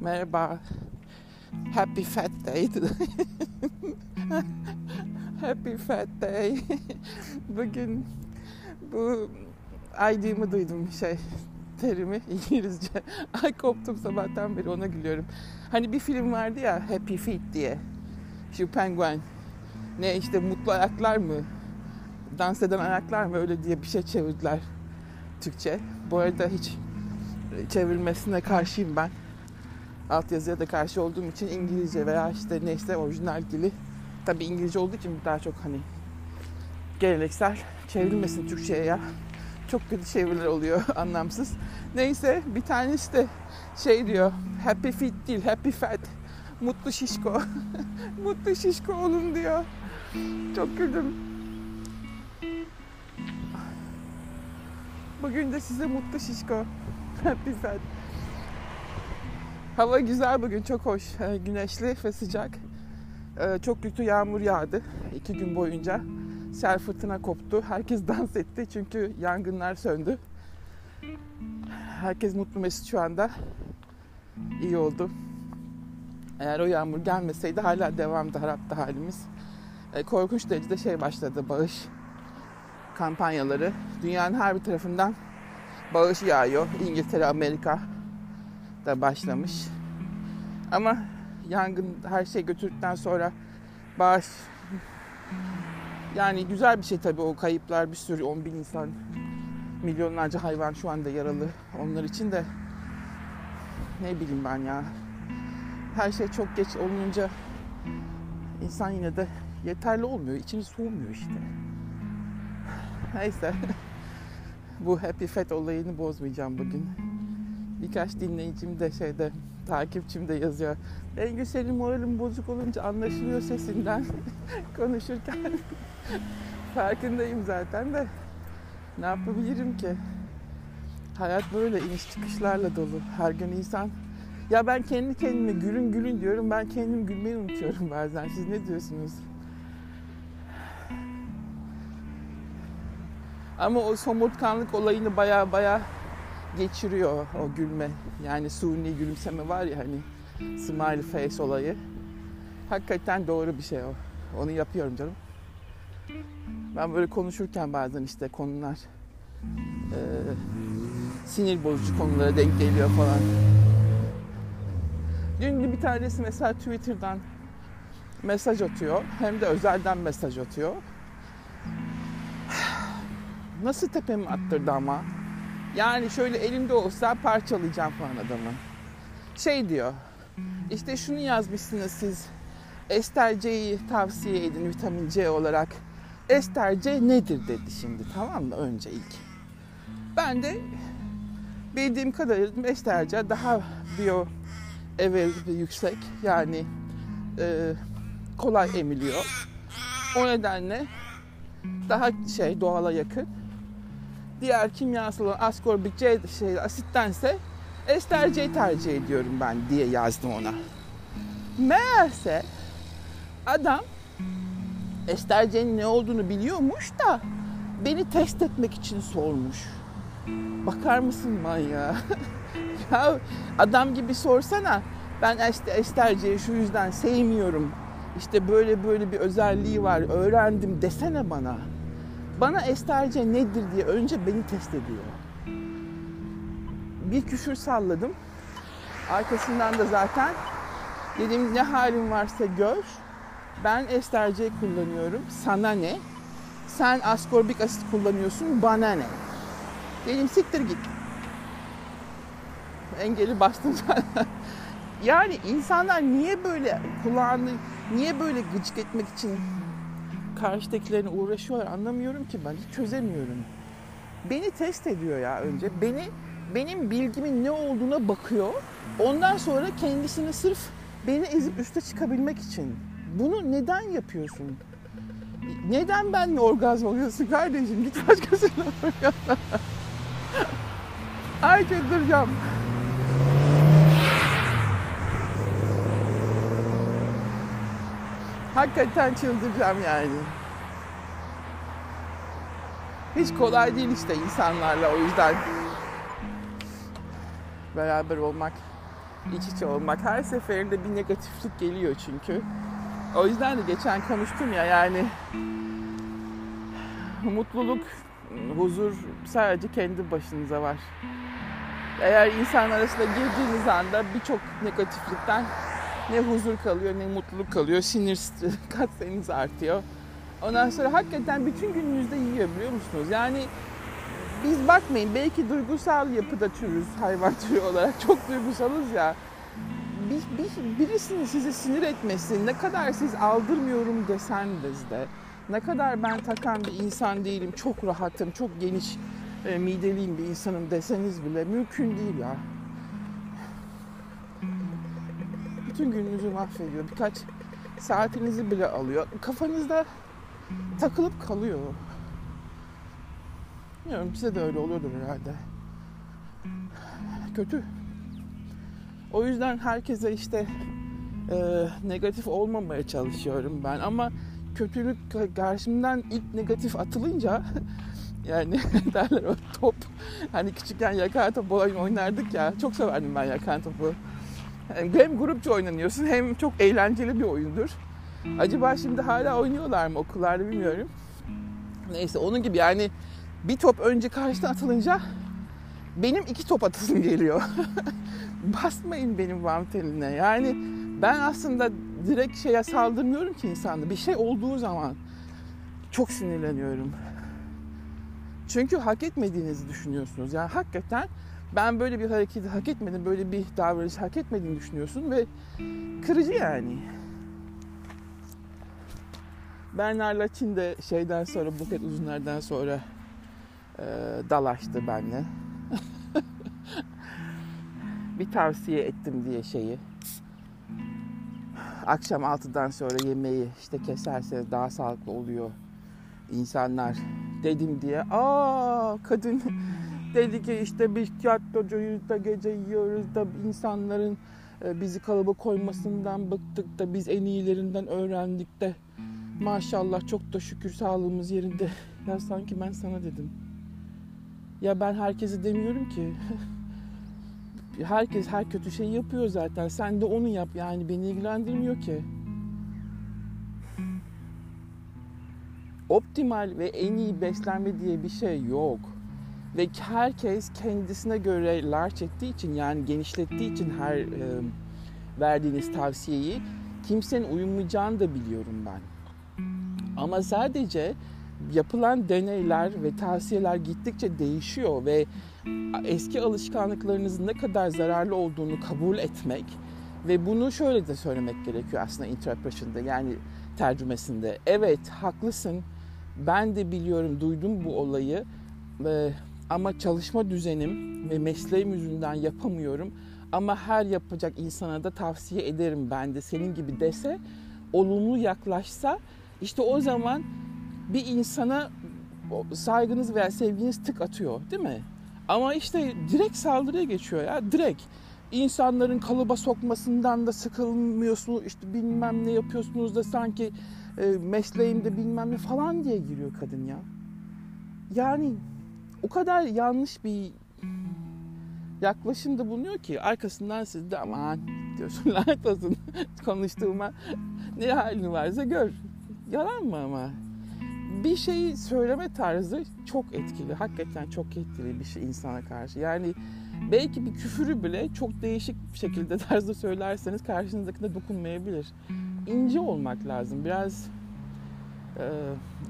Merhaba. Happy Fat Day. Happy Fat Day. Bugün bu ID'mi duydum terimi İngilizce. Ay koptum sabahtan beri ona gülüyorum. Hani bir film vardı ya Happy Feet diye. Şu penguen. Ne işte mutlu ayaklar mı? Dans eden ayaklar mı? Öyle diye bir şey çevirdiler Türkçe. Bu arada hiç çevrilmesine karşıyım ben. Altyazıya da karşı olduğum için İngilizce veya işte neyse orijinal dili. Tabii İngilizce olduğu için daha çok hani geleneksel çevrilmesin Türkçe'ye ya. Çok kötü çeviriler oluyor anlamsız. Neyse bir tanesi işte diyor. Happy Feet değil, Happy Fat. Mutlu şişko. Mutlu şişko olun diyor. Çok güldüm. Bugün de size mutlu şişko. Happy Fat. Hava güzel bugün, çok hoş. Güneşli ve sıcak. Çok kötü yağmur yağdı 2 gün boyunca. Sel fırtına koptu. Herkes dans etti çünkü yangınlar söndü. Herkes mutlu mesut şu anda. İyi oldu. Eğer o yağmur gelmeseydi hala devamdı haraptı halimiz. Korkunç derecede başladı bağış kampanyaları. Dünyanın her bir tarafından bağış yağıyor. İngiltere, Amerika da başlamış. Ama yangın her şeyi götürdükten sonra bağış... Yani güzel bir şey tabii o kayıplar, bir sürü 10.000 insan, milyonlarca hayvan şu anda yaralı. Onlar için de ne bileyim ben ya. Her şey çok geç olunca insan yine de yeterli olmuyor. İçini soğumuyor işte. Neyse. Bu Happy Fat olayını bozmayacağım bugün. Birkaç dinleyicim de takipçim de yazıyor. Engin senin moralin bozuk olunca anlaşılıyor sesinden konuşurken. Farkındayım zaten de ne yapabilirim ki? Hayat böyle iniş çıkışlarla dolu. Her gün insan. Ya ben kendi kendime gülün diyorum. Ben kendim gülmeyi unutuyorum bazen. Siz ne diyorsunuz? Ama o somurtkanlık olayını baya geçiriyor o gülme. Yani suni gülümseme var ya hani smile face olayı. Hakikaten doğru bir şey o. Onu yapıyorum canım. Ben böyle konuşurken bazen işte konular sinir bozucu konulara denk geliyor falan. Dün bir tanesi mesela Twitter'dan mesaj atıyor. Hem de özelden mesaj atıyor. Nasıl tepemi attırdı ama. Yani şöyle elimde olsa parçalayacağım falan adamı. Diyor. İşte şunu yazmışsınız siz. Ester C'yi tavsiye edin vitamin C olarak. Ester C nedir dedi şimdi, tamam mı? Önce ilk. Ben de bildiğim kadarıyla Ester C daha yüksek. Yani kolay emiliyor. O nedenle daha doğala yakın. Diğer kimyasal olan askorbik C asittense ester C tercih ediyorum ben diye yazdım ona. Meğerse adam ester C'nin ne olduğunu biliyormuş da beni test etmek için sormuş. Bakar mısın manyağa? Ya adam gibi sorsana. Ben işte ester C'yi şu yüzden sevmiyorum. İşte böyle bir özelliği var. Öğrendim desene bana. Bana ester C nedir diye önce beni test ediyor. Bir küfür salladım. Arkasından da zaten dedim ne halin varsa gör. Ben ester C kullanıyorum. Sana ne? Sen askorbik asit kullanıyorsun. Bana ne? Dedim siktir git. Engeli bastım zaten. Yani insanlar niye böyle kulağını, niye böyle gıcık etmek için karşıdakilerine uğraşıyorlar anlamıyorum ki ben. Hiç çözemiyorum. Beni test ediyor ya önce. Benim bilgimin ne olduğuna bakıyor. Ondan sonra kendisini sırf beni ezip üste çıkabilmek için. Bunu neden yapıyorsun? Neden benimle orgazm oluyorsun kardeşim? Git başkasıyla orgazm. Ay çıldıracağım. Hakikaten çıldıracağım yani. Hiç kolay değil işte insanlarla o yüzden beraber olmak. iç içe olmak. Her seferinde bir negatiflik geliyor çünkü. O yüzden de geçen konuştum ya, yani mutluluk, huzur sadece kendi başınıza var. Eğer insan arasında girdiğiniz anda birçok negatiflikten ne huzur kalıyor ne mutluluk kalıyor. Sinir katsayınız artıyor. Ondan sonra hakikaten bütün gününüzde yiyor, biliyor musunuz? Yani biz bakmayın, belki duygusal yapıda türüz, hayvan türü olarak çok duygusalız ya. Birisinin sizi sinir etmesi, ne kadar siz aldırmıyorum deseniz de, ne kadar ben takan bir insan değilim, çok rahatım, çok geniş mideliyim bir insanım deseniz bile mümkün değil ya. Bütün gününüzü mahvediyor, birkaç saatinizi bile alıyor, kafanızda takılıp kalıyor. Bilmiyorum, size de öyle oluyordur herhalde. Kötü. O yüzden herkese işte negatif olmamaya çalışıyorum ben, ama kötülük karşımdan ilk negatif atılınca yani derler o top, hani küçükken yakan top oynardık ya, çok severdim ben yakan topu. Yani hem grupça oynanıyorsun hem çok eğlenceli bir oyundur. Acaba şimdi hala oynuyorlar mı okullarda, bilmiyorum. Neyse, onun gibi yani bir top önce karşıdan atılınca benim iki top atasım geliyor. Basmayın benim vam teline. Yani ben aslında direkt şeye saldırmıyorum ki insanda. Bir şey olduğu zaman çok sinirleniyorum. Çünkü hak etmediğinizi düşünüyorsunuz. Yani hakikaten ben böyle bir hareketi hak etmedim, böyle bir davranışı hak etmediğini düşünüyorsun ve kırıcı yani. Bernard Laçin de şeyden sonra, Buket Uzunlar'dan sonra dalaştı benimle. Bir tavsiye ettim diye şeyi. Akşam 6'dan sonra yemeği işte keserseniz daha sağlıklı oluyor insanlar dedim diye. Kadın dedi ki işte biz tiyatrocuyu da gece yiyoruz da insanların bizi kalıba koymasından bıktık da biz en iyilerinden öğrendik de maşallah çok da şükür sağlığımız yerinde. Ya sanki ben sana dedim. Ya ben herkese demiyorum ki. Herkes her kötü şeyi yapıyor zaten. Sen de onu yap, yani beni ilgilendirmiyor ki. Optimal ve en iyi beslenme diye bir şey yok. Ve herkes kendisine göre larç ettiği için, yani genişlettiği için her verdiğiniz tavsiyeyi kimsenin uyumayacağını da biliyorum ben. Ama sadece yapılan deneyler ve tavsiyeler gittikçe değişiyor ve eski alışkanlıklarınızın ne kadar zararlı olduğunu kabul etmek ve bunu şöyle de söylemek gerekiyor aslında interpretation'da, yani tercümesinde. Evet, haklısın, ben de biliyorum, duydum bu olayı ama çalışma düzenim ve mesleğim yüzünden yapamıyorum ama her yapacak insana da tavsiye ederim, ben de senin gibi dese, olumlu yaklaşsa, işte o zaman bir insana saygınız veya sevginiz tık atıyor, değil mi? Ama işte direkt saldırıya geçiyor ya, direkt. İnsanların kalıba sokmasından da sıkılmıyorsunuz, işte bilmem ne yapıyorsunuz da sanki mesleğimde bilmem ne falan diye giriyor kadın ya. Yani o kadar yanlış bir yaklaşımda bulunuyor ki arkasından siz de aman diyorsun, lanet olsun konuştuğuma, ne halini varsa gör. Yalan mı ama? Bir şeyi söyleme tarzı çok etkili. Hakikaten çok etkili bir şey insana karşı. Yani belki bir küfürü bile çok değişik bir şekilde tarzda söylerseniz karşınızdakine dokunmayabilir. İnce olmak lazım. Biraz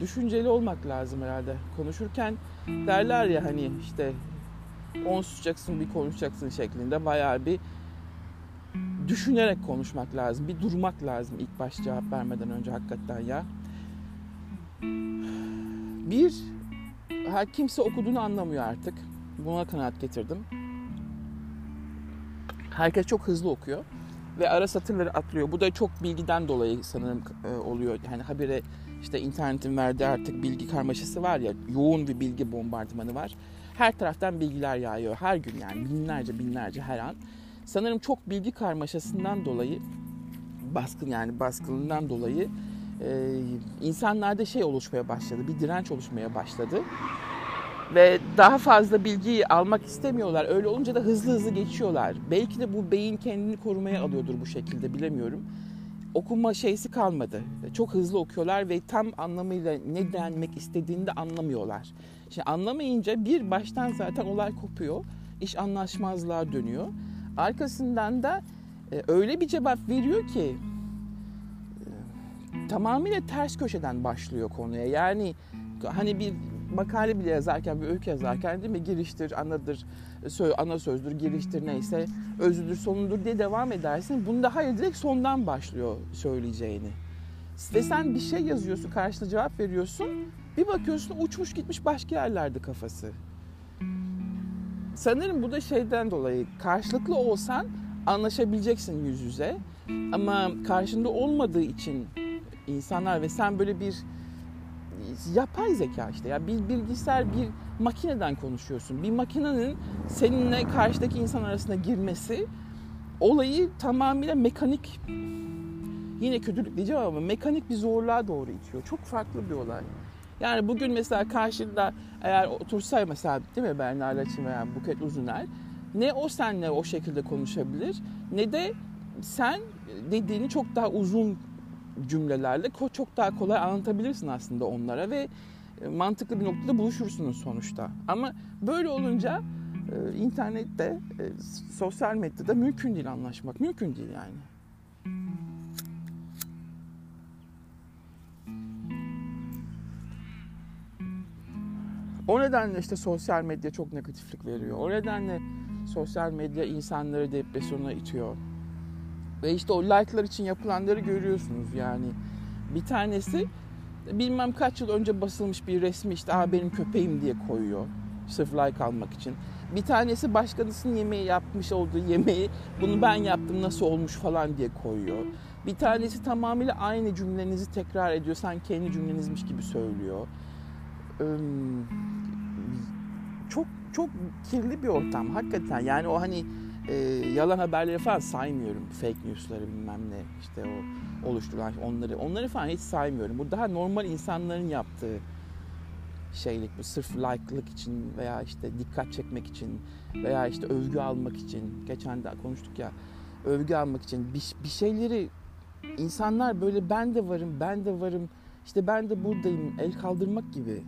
düşünceli olmak lazım herhalde. Konuşurken derler ya hani işte on susacaksın bir konuşacaksın şeklinde, bayağı bir düşünerek konuşmak lazım. Bir durmak lazım ilk baş cevap vermeden önce hakikaten ya. Kimse okuduğunu anlamıyor artık. Buna kanaat getirdim. Herkes çok hızlı okuyor ve ara satırları atlıyor. Bu da çok bilgiden dolayı sanırım oluyor. Yani habire işte internetin verdiği artık bilgi karmaşası var ya, yoğun bir bilgi bombardımanı var. Her taraftan bilgiler yağıyor. Her gün yani binlerce her an. Sanırım çok bilgi karmaşasından dolayı, baskılından dolayı insanlarda şey oluşmaya başladı, bir direnç oluşmaya başladı. ve daha fazla bilgiyi almak istemiyorlar. Öyle olunca da hızlı hızlı geçiyorlar. Belki de bu beyin kendini korumaya alıyordur bu şekilde, bilemiyorum. Okuma şeysi kalmadı. Çok hızlı okuyorlar ve tam anlamıyla ne denmek istediğini de anlamıyorlar. Şimdi anlamayınca bir baştan zaten olay kopuyor. İş anlaşmazlığa dönüyor. Arkasından da öyle bir cevap veriyor ki tamamıyla ters köşeden başlıyor konuya. Yani hani bir makale bile yazarken, bir öykü yazarken değil mi? Giriştir, ana sözdür, giriştir neyse, özüdür, sonudur diye devam edersin. Bunda hayır, direkt sondan başlıyor söyleyeceğini. Ve sen bir şey yazıyorsun, karşına cevap veriyorsun. Bir bakıyorsun uçmuş gitmiş başka yerlerde kafası. Sanırım bu da şeyden dolayı, karşılıklı olsan anlaşabileceksin yüz yüze. Ama karşında olmadığı için insanlar ve sen böyle bir yapay zeka işte ya, bir bilgisayar, bir makineden konuşuyorsun. Bir makinenin seninle karşıdaki insan arasına girmesi olayı tamamıyla mekanik, yine kötülük diyeceğim ama mekanik bir zorluğa doğru itiyor. Çok farklı bir olay. Yani bugün mesela karşında eğer otursay mesela değil mi Berna Laçin veya Buket Uzuner, ne o seninle o şekilde konuşabilir ne de sen dediğini çok daha uzun cümlelerle çok daha kolay anlatabilirsin aslında onlara ve mantıklı bir noktada buluşursunuz sonuçta. Ama böyle olunca internette, sosyal medyada mümkün değil anlaşmak. Mümkün değil yani. O nedenle işte sosyal medya çok negatiflik veriyor. O nedenle sosyal medya insanları depresyona itiyor. Ve işte o like'lar için yapılanları görüyorsunuz yani. Bir tanesi bilmem kaç yıl önce basılmış bir resmi işte benim köpeğim diye koyuyor. Sırf like almak için. Bir tanesi başkasının yemeği yapmış olduğu yemeği bunu ben yaptım nasıl olmuş falan diye koyuyor. Bir tanesi tamamıyla aynı cümlenizi tekrar ediyor. Sanki kendi cümlenizmiş gibi söylüyor. Çok çok kirli bir ortam hakikaten. Yani o hani yalan haberleri falan saymıyorum. Fake news'ları bilmem ne işte o oluşturulan onları falan hiç saymıyorum. Bu daha normal insanların yaptığı şeylik, bu sırf like'lık için veya işte dikkat çekmek için veya işte övgü almak için, geçen de konuştuk ya, övgü almak için bir şeyleri insanlar böyle ben de varım işte ben de buradayım el kaldırmak gibi.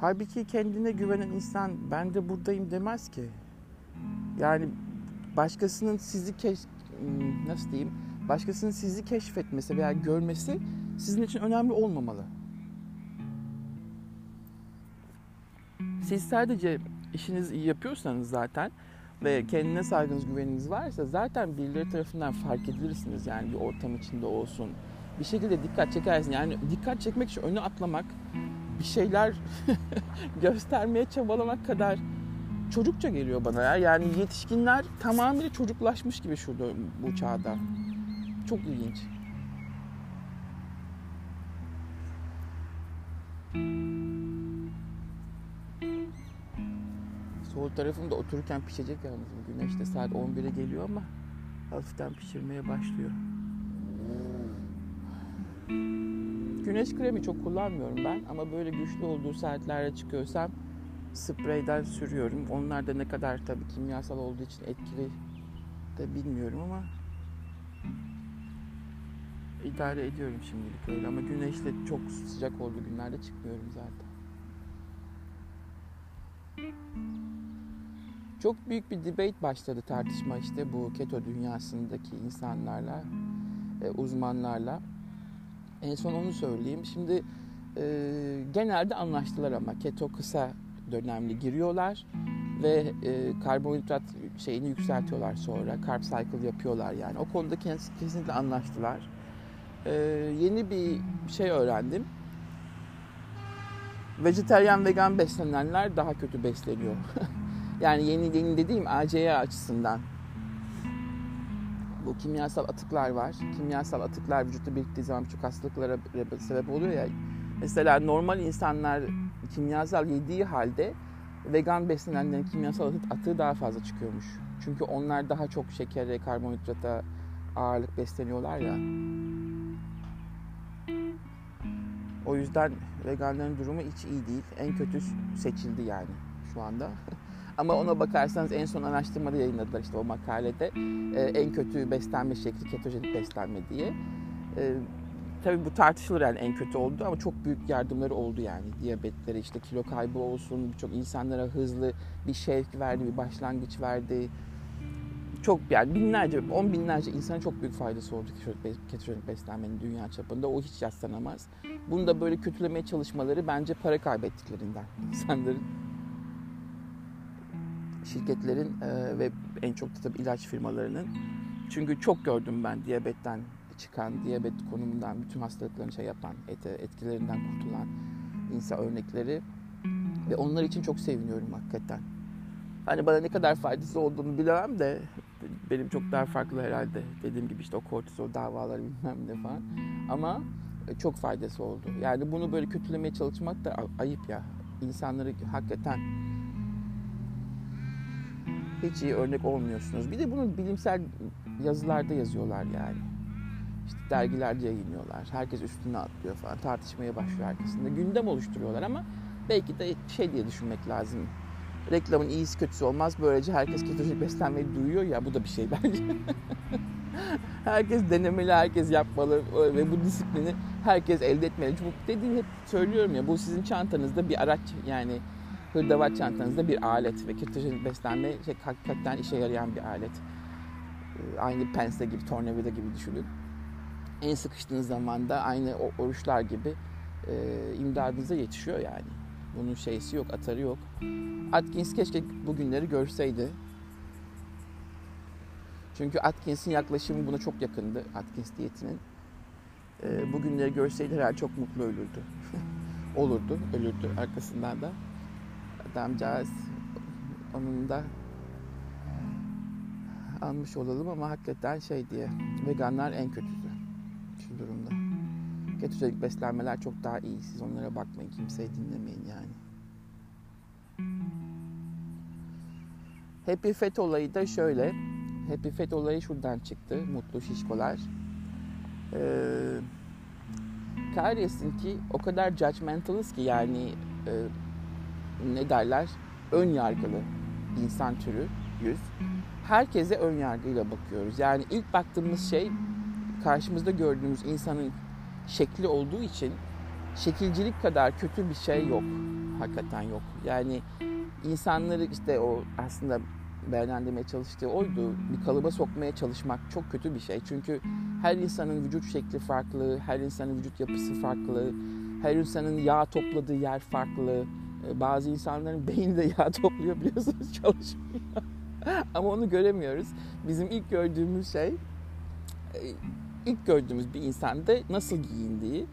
Halbuki kendine güvenen insan ben de buradayım demez ki. Yani başkasının sizi keşfetmesi veya görmesi sizin için önemli olmamalı. Siz sadece işinizi iyi yapıyorsanız zaten ve kendine saygınız, güveniniz varsa zaten birileri tarafından fark edilirsiniz. Yani bir ortam içinde olsun. Bir şekilde dikkat çekersin. Yani dikkat çekmek için önü atlamak, bir şeyler göstermeye çabalamak kadar çocukça geliyor bana ya. Yani yetişkinler tamamıyla çocuklaşmış gibi şurada bu çağda. Çok ilginç. Sol tarafımda otururken pişecek yalnız bu güneşte. Saat 11'e geliyor ama hafiften pişirmeye başlıyor. Güneş kremi çok kullanmıyorum ben ama böyle güçlü olduğu saatlerde çıkıyorsam spreyden sürüyorum. Onlar da ne kadar tabii kimyasal olduğu için etkili de bilmiyorum ama idare ediyorum şimdilik öyle. Ama güneşle çok sıcak olduğu günlerde çıkmıyorum zaten. Çok büyük bir debate başladı, tartışma işte bu keto dünyasındaki insanlarla, uzmanlarla. En son onu söyleyeyim. Şimdi genelde anlaştılar ama keto kısa dönemli giriyorlar ve karbonhidrat şeyini yükseltiyorlar sonra. Carb cycle yapıyorlar yani. O konuda kesinlikle anlaştılar. Yeni bir şey öğrendim. Vejetaryen, vegan beslenenler daha kötü besleniyor. Yani yeni dediğim ACE açısından. Bu kimyasal atıklar var. Kimyasal atıklar vücutta biriktiği zaman birçok hastalıklara sebep oluyor ya. Mesela normal insanlar kimyasal yediği halde vegan beslenenlerin kimyasal atığı daha fazla çıkıyormuş. Çünkü onlar daha çok şekere, karbonhidrata ağırlık besleniyorlar ya. O yüzden veganların durumu hiç iyi değil. En kötü seçildi yani şu anda. Ama ona bakarsanız en son araştırmada yayınladılar işte o makalede. En kötü beslenme şekli ketojenik beslenme diye. Tabii bu tartışılır yani en kötü oldu ama çok büyük yardımları oldu yani. Diyabetlere işte kilo kaybı olsun, birçok insanlara hızlı bir şevk verdi, bir başlangıç verdi. Çok yani binlerce, on binlerce insana çok büyük faydası oldu ketojenik beslenmenin dünya çapında. O hiç yaslanamaz. Bunu da böyle kötülemeye çalışmaları bence para kaybettiklerinden. İnsanların, şirketlerin ve en çok da tabii ilaç firmalarının. Çünkü çok gördüm ben diyabetten çıkan, diyabet konumundan, bütün hastalıkların şey yapan, etkilerinden kurtulan insan örnekleri. Ve onlar için çok seviniyorum hakikaten. Hani bana ne kadar faydası olduğunu bilemem de benim çok daha farklı herhalde. Dediğim gibi işte o kortizol davaları bilmem ne falan. Ama çok faydası oldu. Yani bunu böyle kötülemeye çalışmak da ayıp ya. İnsanları hakikaten hiç iyi örnek olmuyorsunuz. Bir de bunu bilimsel yazılarda yazıyorlar yani. İşte dergilerde yayınlıyorlar. Herkes üstüne atlıyor falan. Tartışmaya başlıyor herkesinde. Gündem oluşturuyorlar ama belki de şey diye düşünmek lazım. Reklamın iyisi kötüsü olmaz. Böylece herkes ketojenik beslenmeyi duyuyor ya. Bu da bir şey bence. Herkes denemeli, herkes yapmalı ve bu disiplini herkes elde etmeli. Bu dediğim hep söylüyorum ya. Bu sizin çantanızda bir araç yani hırdavat çantanızda bir alet ve ketojenik beslenme şey, hakikaten işe yarayan bir alet. Aynı pense gibi, tornavida gibi düşünün. En sıkıştığınız zamanda aynı oruçlar gibi imdadınıza yetişiyor yani. Bunun şeysi yok, atarı yok. Atkins keşke bugünleri görseydi. Çünkü Atkins'in yaklaşımı buna çok yakındı. Atkins diyetinin. Bugünleri görseydi herhalde çok mutlu ölürdü. Olurdu, ölürdü arkasından da. Adamcağız onun da almış olalım ama hakikaten şey diye. Veganlar en kötüsü şu durumda. Ketojenik beslenmeler çok daha iyi. Siz onlara bakmayın. Kimseyi dinlemeyin yani. Happy Fat olayı da şöyle. Happy Fat olayı şuradan çıktı. Mutlu şişkolar. Kahretsin ki o kadar judgmentalız ki yani ne derler? Ön yargılı insan türü yüz. Herkese ön yargıyla bakıyoruz. Yani ilk baktığımız şey karşımızda gördüğümüz insanın şekli olduğu için şekilcilik kadar kötü bir şey yok. Hakikaten yok. Yani insanları işte o aslında beğenmeye çalıştığı oydu. Bir kalıba sokmaya çalışmak çok kötü bir şey. Çünkü her insanın vücut şekli farklı, her insanın vücut yapısı farklı, her insanın yağ topladığı yer farklı. Bazı insanların beyni de yağ topluyor biliyorsunuz çalışmıyor. Ama onu göremiyoruz. Bizim ilk gördüğümüz şey İlk gördüğümüz bir insanda nasıl giyindiği,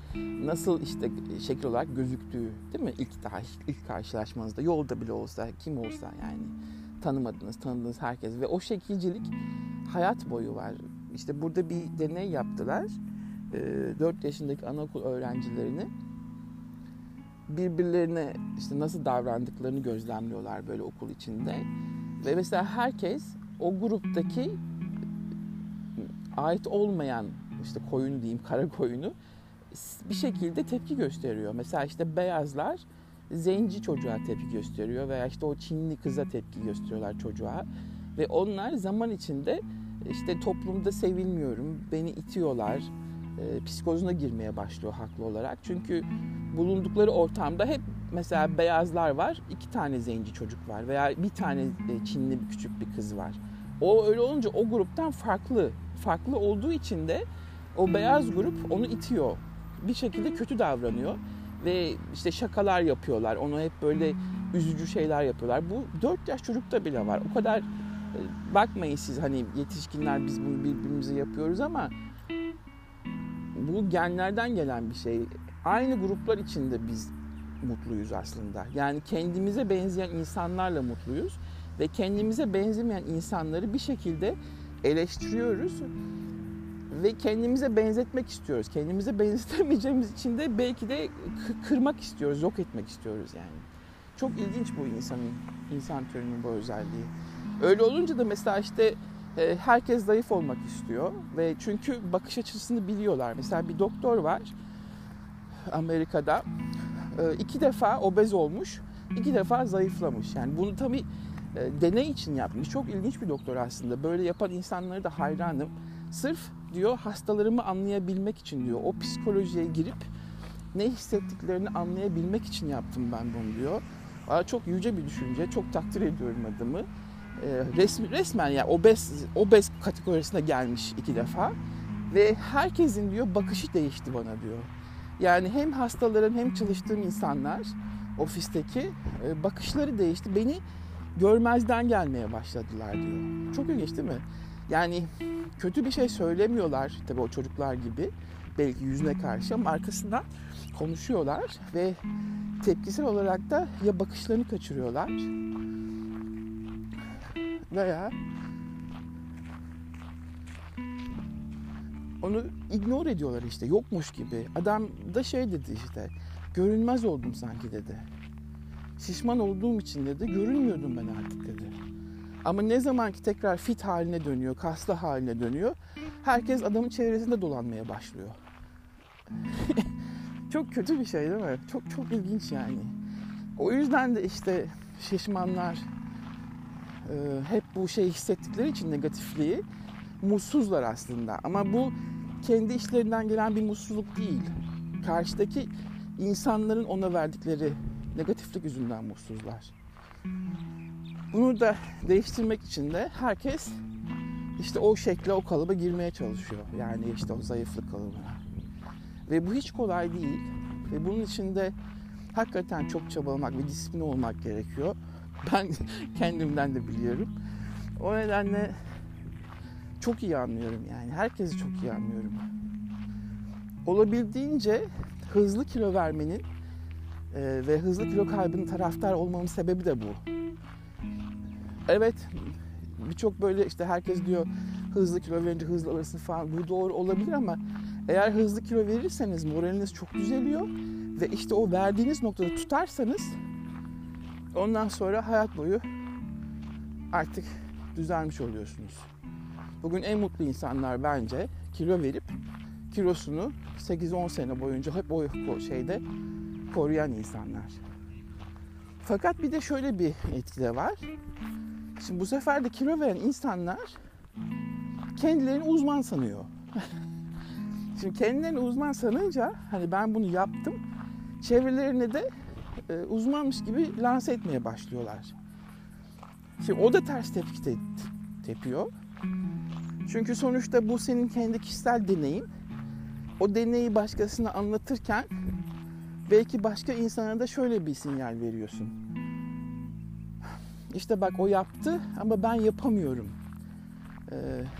nasıl işte şekil olarak gözüktüğü, değil mi? İlk karşılaşmanızda, yolda bile olsa, kim olsa yani tanımadığınız, tanıdığınız herkes ve o şekilcilik hayat boyu var. İşte burada bir deney yaptılar. 4 yaşındaki anaokul öğrencilerini birbirlerine işte nasıl davrandıklarını gözlemliyorlar böyle okul içinde. Ve mesela herkes o gruptaki ait olmayan işte koyun diyeyim kara koyunu bir şekilde tepki gösteriyor. Mesela işte beyazlar zenci çocuğa tepki gösteriyor veya işte o Çinli kıza tepki gösteriyorlar çocuğa. Ve onlar zaman içinde işte toplumda sevilmiyorum, beni itiyorlar, psikozuna girmeye başlıyor haklı olarak. Çünkü bulundukları ortamda hep mesela beyazlar var, 2 tane zenci çocuk var veya bir tane Çinli küçük bir kız var. O öyle olunca o gruptan farklı olduğu için de o beyaz grup onu itiyor. Bir şekilde kötü davranıyor ve işte şakalar yapıyorlar. Onu hep böyle üzücü şeyler yapıyorlar. Bu 4 yaş çocukta bile var. O kadar bakmayın siz hani yetişkinler biz bunu birbirimize yapıyoruz ama bu genlerden gelen bir şey. Aynı gruplar içinde biz mutluyuz aslında. Yani kendimize benzeyen insanlarla mutluyuz ve kendimize benzemeyen insanları bir şekilde eleştiriyoruz ve kendimize benzetmek istiyoruz. Kendimize benzetemeyeceğimiz için de belki de kırmak istiyoruz, yok etmek istiyoruz yani. Çok ilginç bu insan türünün bu özelliği. Öyle olunca da mesela işte herkes zayıf olmak istiyor ve çünkü bakış açısını biliyorlar. Mesela bir doktor var, Amerika'da 2 defa obez olmuş, 2 defa zayıflamış. Yani bunu tabii deney için yapmış. Çok ilginç bir doktor aslında. Böyle yapan insanlara da hayranım. Sırf diyor hastalarımı anlayabilmek için diyor. O psikolojiye girip ne hissettiklerini anlayabilmek için yaptım ben bunu diyor. Çok yüce bir düşünce. Çok takdir ediyorum adamı. Resmen yani obez kategorisine gelmiş 2 defa. Ve herkesin diyor bakışı değişti bana diyor. Yani hem hastaların hem çalıştığım insanlar ofisteki bakışları değişti. Beni görmezden gelmeye başladılar diyor. Çok ilginç değil mi? Yani kötü bir şey söylemiyorlar tabii o çocuklar gibi. Belki yüzüne karşı ama arkasından konuşuyorlar ve tepkisel olarak da ya bakışlarını kaçırıyorlar veya onu ignore ediyorlar işte yokmuş gibi. Adam da şey dedi işte görünmez oldum sanki dedi. Şişman olduğum için dedi görünmüyordum ben artık dedi. Ama ne zaman ki tekrar fit haline dönüyor, kaslı haline dönüyor, herkes adamın çevresinde dolanmaya başlıyor. Çok kötü bir şey değil mi? Çok ilginç yani. O yüzden de işte şişmanlar hep bu şeyi hissettikleri için negatifliği mutsuzlar aslında. Ama bu kendi içlerinden gelen bir mutsuzluk değil. Karşıdaki insanların ona verdikleri negatiflik yüzünden mutsuzlar. Bunu da değiştirmek için de herkes işte o şekle, o kalıba girmeye çalışıyor. Yani işte o zayıflık kalıbına. Ve bu hiç kolay değil. Ve bunun için de hakikaten çok çabalamak ve disipline olmak gerekiyor. Ben kendimden de biliyorum. O nedenle çok iyi anlıyorum yani. Herkesi çok iyi anlıyorum. Olabildiğince hızlı kilo vermenin ve hızlı kilo kaybının taraftar olmamın sebebi de bu. Evet, birçok böyle işte herkes diyor hızlı kilo verince hızlı alırsın falan. Bu doğru olabilir ama eğer hızlı kilo verirseniz moraliniz çok düzeliyor. Ve işte o verdiğiniz noktada tutarsanız ondan sonra hayat boyu artık düzelmiş oluyorsunuz. Bugün en mutlu insanlar bence kilo verip kilosunu 8-10 sene boyunca hep o şeyde koruyan insanlar. Fakat bir de şöyle bir etki de var. Şimdi bu sefer de kilo veren insanlar kendilerini uzman sanıyor. Şimdi kendilerini uzman sanınca hani ben bunu yaptım, çevrelerine de uzmanmış gibi lanse etmeye başlıyorlar. Şimdi o da ters tepki tepiyor. Çünkü sonuçta bu senin kendi kişisel deneyim. O deneyi başkasına anlatırken belki başka insana da şöyle bir sinyal veriyorsun. İşte bak o yaptı ama ben yapamıyorum.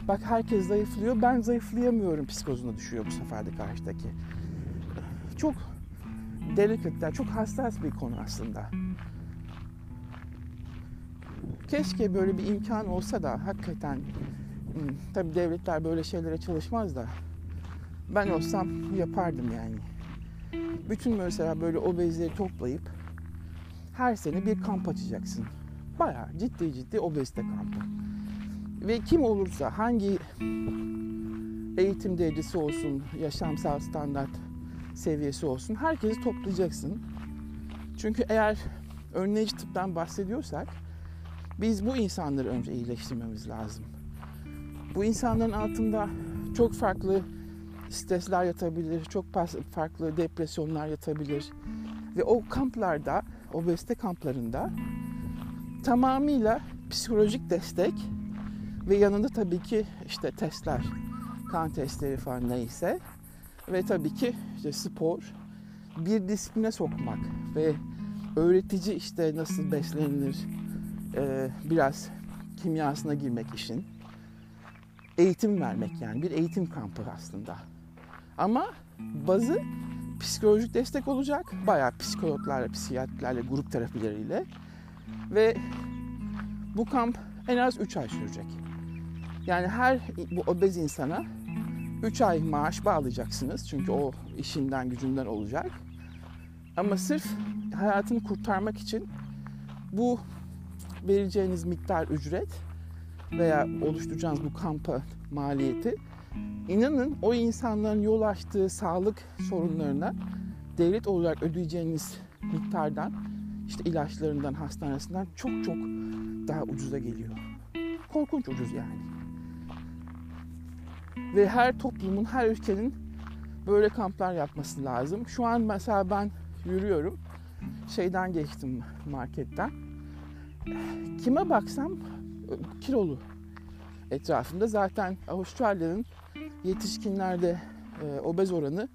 Bak herkes zayıflıyor, ben zayıflayamıyorum psikozuna düşüyor bu sefer de karşıdaki. Çok delicate, çok hassas bir konu aslında. Keşke böyle bir imkan olsa da hakikaten tabii devletler böyle şeylere çalışmaz da ben olsam yapardım yani. Bütün mesela böyle obezleri toplayıp her sene bir kamp açacaksın. Bayağı ciddi obezite kampı. Ve kim olursa hangi eğitim derecesi olsun, yaşamsal standart seviyesi olsun herkesi toplayacaksın. Çünkü eğer önleyici tıptan bahsediyorsak biz bu insanları önce iyileştirmemiz lazım. Bu insanların altında çok farklı stresler yatabilir, çok farklı depresyonlar yatabilir. Ve o kamplarda, obezite kamplarında tamamıyla psikolojik destek ve yanında tabii ki işte testler, kan testleri falan neyse ve tabii ki işte spor, bir disipline sokmak ve öğretici işte nasıl beslenilir, biraz kimyasına girmek işin, eğitim vermek yani bir eğitim kampı aslında. Ama bazı psikolojik destek olacak, bayağı psikologlarla, psikiyatrlarla, grup terapileriyle ve bu kamp en az 3 ay sürecek. Yani her bu obez insana 3 ay maaş bağlayacaksınız. Çünkü o işinden gücünden olacak. Ama sırf hayatını kurtarmak için bu vereceğiniz miktar ücret veya oluşturacağınız bu kampa maliyeti inanın o insanların yol açtığı sağlık sorunlarına devlet olarak ödeyeceğiniz miktardan, işte ilaçlarından, hastanesinden çok daha ucuza geliyor. Korkunç ucuz yani. Ve her toplumun, her ülkenin böyle kamplar yapması lazım. Şu an mesela ben yürüyorum. Şeyden geçtim, marketten. Kime baksam kilolu etrafında. Zaten Avustralya'nın yetişkinlerde obez oranı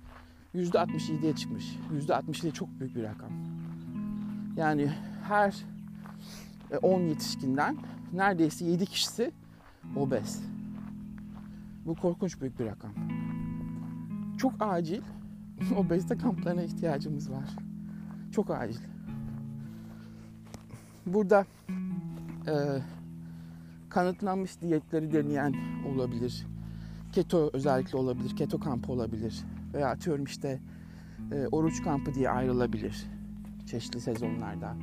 %67'ye çıkmış. %67 çok büyük bir rakam. Yani her 10 yetişkinden neredeyse 7 kişisi obez. Bu korkunç büyük bir rakam. Çok acil obezite kamplarına ihtiyacımız var. Çok acil. Burada kanıtlanmış diyetleri deneyen olabilir. Keto özellikle olabilir. Keto kampı olabilir. Veya atıyorum işte oruç kampı diye ayrılabilir. Çeşitli sezonlarda.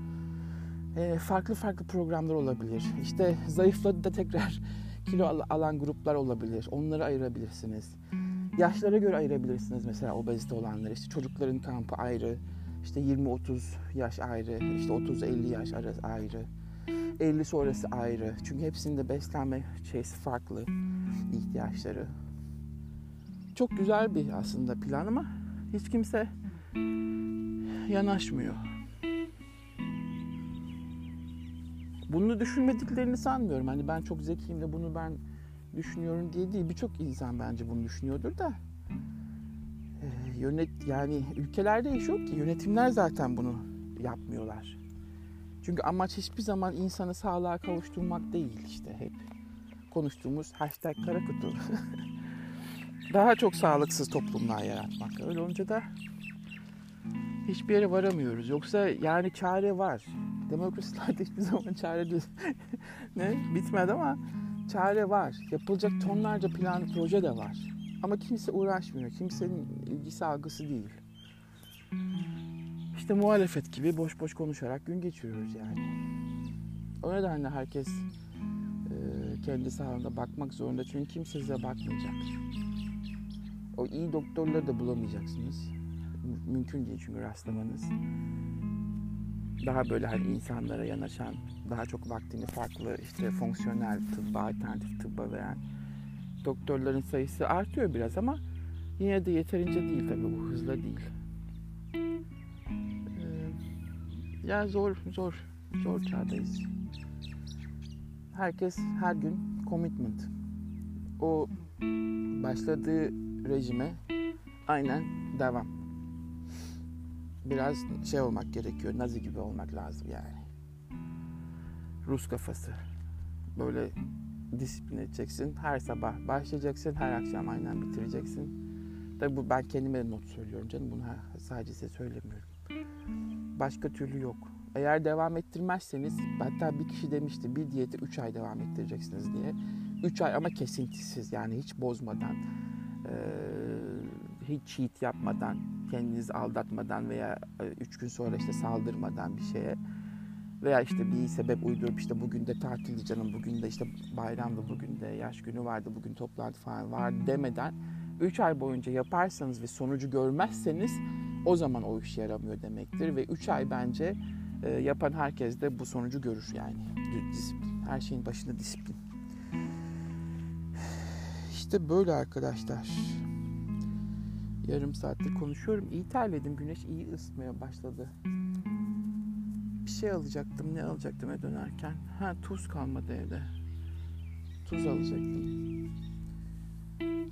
Farklı farklı programlar olabilir. İşte zayıfladı da tekrar kilo alan gruplar olabilir. Onları ayırabilirsiniz. Yaşlara göre ayırabilirsiniz mesela obezite olanları. İşte çocukların kampı ayrı. İşte 20-30 yaş ayrı. İşte 30-50 yaş arası ayrı. 50 sonrası ayrı. Çünkü hepsinde beslenme şeysi farklı. İhtiyaçları. Çok güzel bir aslında plan ama hiç kimse yanaşmıyor. Bunu düşünmediklerini sanmıyorum. Hani ben çok zekiyim de bunu ben düşünüyorum diye değil. Birçok insan bence bunu düşünüyordur da. Yani ülkelerde iş yok ki. Yönetimler zaten bunu yapmıyorlar. Çünkü amaç hiçbir zaman insanı sağlığa kavuşturmak değil işte hep. Konuştuğumuz hashtag kara kutu. Daha çok sağlıksız toplumlar yaratmak. Öyle olunca da hiçbir yere varamıyoruz. Yoksa yani çare var. Demokrasilerde hiçbir zaman çare bitmedi ama çare var. Yapılacak tonlarca plan, proje de var. Ama kimse uğraşmıyor. Kimsenin ilgisi algısı değil. İşte muhalefet gibi boş boş konuşarak gün geçiriyoruz yani. O nedenle herkes kendi sağlığına bakmak zorunda. Çünkü kimse size bakmayacak. O iyi doktorları da bulamayacaksınız. Mümkün değil çünkü rastlamanız. Daha böyle hani insanlara yanaşan, daha çok vaktini farklı işte fonksiyonel tıbba, alternatif tıbba veren doktorların sayısı artıyor biraz ama yine de yeterince değil tabii, bu hızla değil. Yani zor çağdayız. Herkes her gün commitment. O başladığı rejime aynen devam. Biraz şey olmak gerekiyor, Nazi gibi olmak lazım yani. Rus kafası. Böyle disiplin edeceksin, her sabah başlayacaksın, her akşam aynen bitireceksin. Tabii bu ben kendime not söylüyorum canım, bunu sadece size söylemiyorum. Başka türlü yok. Eğer devam ettirmezseniz, hatta bir kişi demişti bir diyeti 3 ay devam ettireceksiniz diye. 3 ay ama kesintisiz yani hiç bozmadan, hiç cheat yapmadan, kendinizi aldatmadan veya 3 gün sonra işte saldırmadan bir şeye veya işte bir sebep uydurup işte bugün de tatildi canım, bugün de işte bayramdı, bugün de yaş günü vardı, bugün toplantı falan var demeden 3 ay boyunca yaparsanız ve sonucu görmezseniz o zaman o iş yaramıyor demektir ve 3 ay bence yapan herkes de bu sonucu görür yani. Disiplin. Her şeyin başında disiplin. İşte böyle arkadaşlar. Yarım saattir konuşuyorum. İyi terledim. Güneş iyi ısıtmaya başladı. Bir şey alacaktım. Ne alacaktım dönerken? Tuz kalmadı evde. Tuz alacaktım.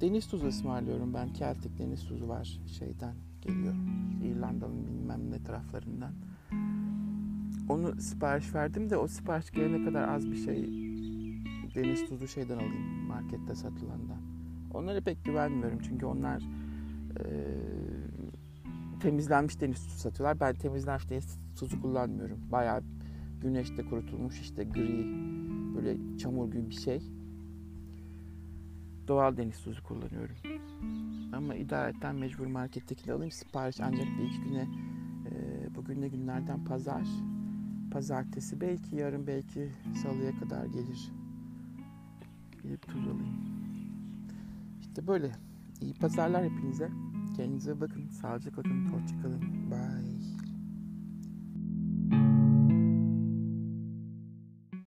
Deniz tuzu ısmarlıyorum ben. Celtic deniz tuzu var. Şeyden geliyor. İrlanda'nın bilmem ne taraflarından. Onu sipariş verdim de o sipariş gelene kadar az bir şey deniz tuzu şeyden alayım. Markette satılandan. Onlara pek güvenmiyorum. Çünkü onlar temizlenmiş deniz tuzu satıyorlar. Ben temizlenmiş deniz tuzu kullanmıyorum. Bayağı güneşte kurutulmuş işte gri böyle çamur gibi bir şey. Doğal deniz tuzu kullanıyorum. Ama idareten mecbur marketteki de alayım. Sipariş ancak bir iki güne bugün de günlerden pazar. Pazartesi belki yarın belki salıya kadar gelir. Gidip tuz alayım. İşte böyle. İyi pazarlar hepinize. Kendinize bakın, sağlıcakla kalın, hoşça kalın. Bye.